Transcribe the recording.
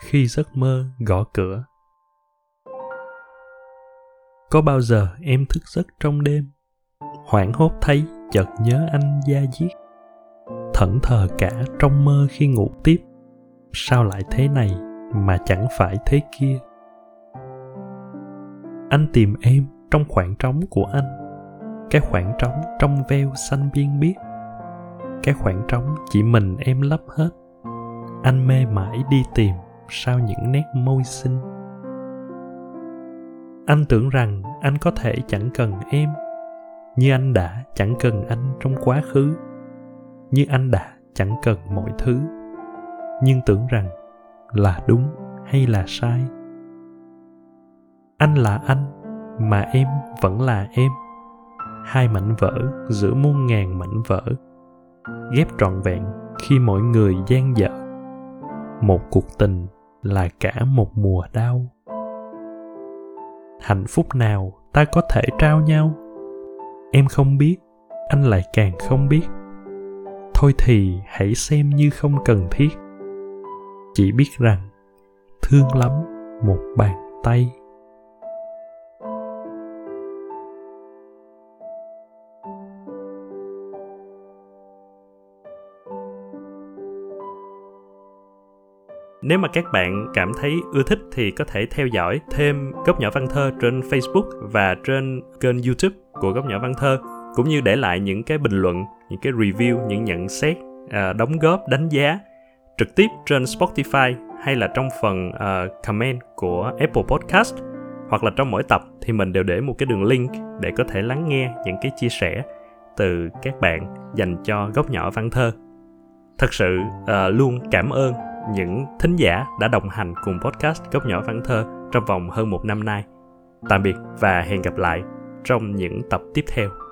Khi giấc mơ gõ cửa. Có bao giờ em thức giấc trong đêm, hoảng hốt thấy chợt nhớ anh da diết, thẫn thờ cả trong mơ khi ngủ tiếp, sao lại thế này mà chẳng phải thế kia. Anh tìm em trong khoảng trống của anh, cái khoảng trống trong veo xanh biên biếc, cái khoảng trống chỉ mình em lấp hết. Anh mê mải đi tìm sau những nét môi xinh. Anh tưởng rằng anh có thể chẳng cần em, như anh đã chẳng cần anh trong quá khứ, như anh đã chẳng cần mọi thứ. Nhưng tưởng rằng là đúng hay là sai. Anh là anh mà em vẫn là em, hai mảnh vỡ giữa muôn ngàn mảnh vỡ, ghép trọn vẹn khi mỗi người dang dở. Một cuộc tình là cả một mùa đau. Hạnh phúc nào ta có thể trao nhau? Em không biết, anh lại càng không biết. Thôi thì hãy xem như không cần thiết. Chỉ biết rằng thương lắm một bàn tay. Nếu mà các bạn cảm thấy ưa thích thì có thể theo dõi thêm Góc Nhỏ Văn Thơ trên Facebook và trên kênh YouTube của Góc Nhỏ Văn Thơ, cũng như để lại những cái bình luận, những cái review, những nhận xét, đóng góp, đánh giá trực tiếp trên Spotify hay là trong phần comment của Apple Podcast, hoặc là trong mỗi tập thì mình đều để một cái đường link để có thể lắng nghe những cái chia sẻ từ các bạn dành cho Góc Nhỏ Văn Thơ. Thật sự luôn cảm ơn những thính giả đã đồng hành cùng podcast Góc Nhỏ Văn Thơ trong vòng hơn 1 năm nay. Tạm biệt và hẹn gặp lại trong những tập tiếp theo.